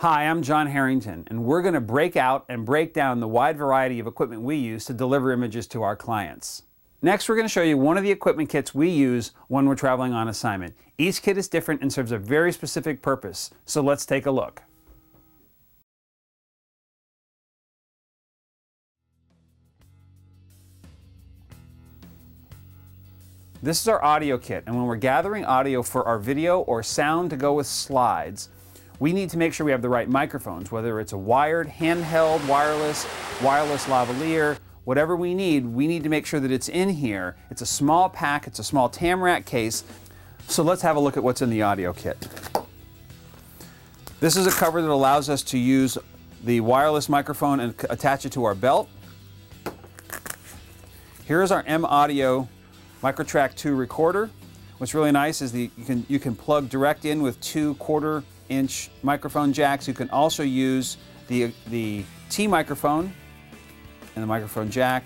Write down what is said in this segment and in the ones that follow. Hi, I'm John Harrington, and we're going to break out and break down the wide variety of equipment we use to deliver images to our clients. Next, we're going to show you one of the equipment kits we use when we're traveling on assignment. Each kit is different and serves a very specific purpose, so let's take a look. This is our audio kit, and when we're gathering audio for our video or sound to go with slides, we need to make sure we have the right microphones, whether it's a wired, handheld, wireless lavalier, whatever we need to make sure that it's in here. It's a small pack, it's a small Tamrat case. So let's have a look at what's in the audio kit. This is a cover that allows us to use the wireless microphone and attach it to our belt. Here is our M-Audio MicroTrack 2 recorder. What's really nice is you can plug direct in with two quarter-inch microphone jacks. You can also use the T microphone and the microphone jack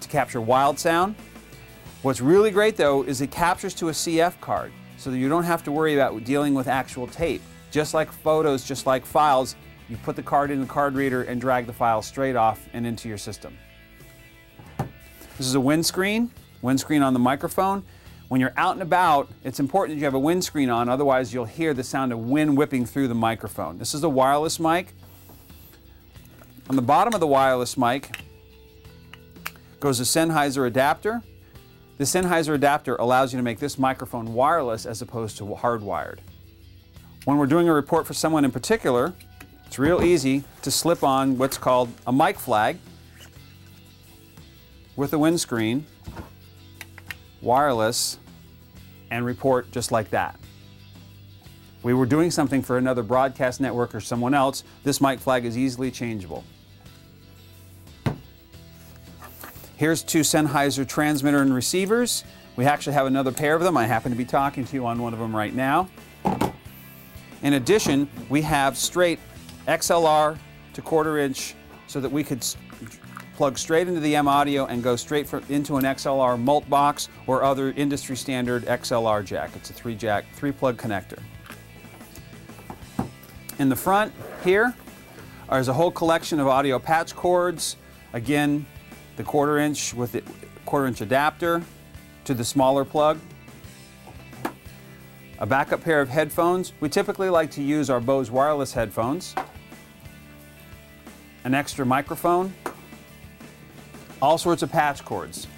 to capture wild sound. What's really great though is it captures to a CF card, so that you don't have to worry about dealing with actual tape. Just like photos, just like files, you put the card in the card reader and drag the file straight off and into your system. This is a windscreen on the microphone. When you're out and about, it's important that you have a windscreen on, otherwise you'll hear the sound of wind whipping through the microphone. This is a wireless mic. On the bottom of the wireless mic goes a Sennheiser adapter. The Sennheiser adapter allows you to make this microphone wireless as opposed to hardwired. When we're doing a report for someone in particular, it's real easy to slip on what's called a mic flag with a windscreen, wireless, and report just like that. We were doing something for another broadcast network or someone else, this mic flag is easily changeable. Here's two Sennheiser transmitter and receivers. We actually have another pair of them. I happen to be talking to you on one of them right now. In addition, we have straight XLR to quarter-inch so that we could plug straight into the M-Audio and go straight into an XLR mult box or other industry standard XLR jack. It's a three plug connector. In the front here is a whole collection of audio patch cords. Again, the quarter-inch with the quarter-inch adapter to the smaller plug. A backup pair of headphones. We typically like to use our Bose wireless headphones. An extra microphone. All sorts of patch cords.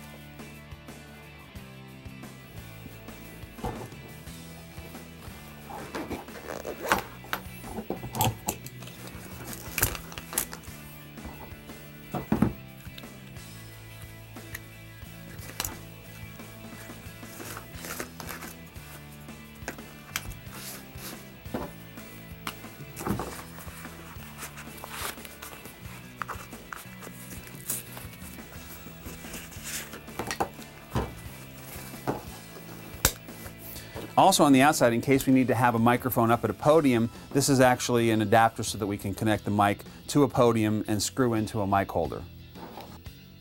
Also on the outside, in case we need to have a microphone up at a podium, this is actually an adapter so that we can connect the mic to a podium and screw into a mic holder.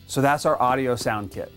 So that's our audio sound kit.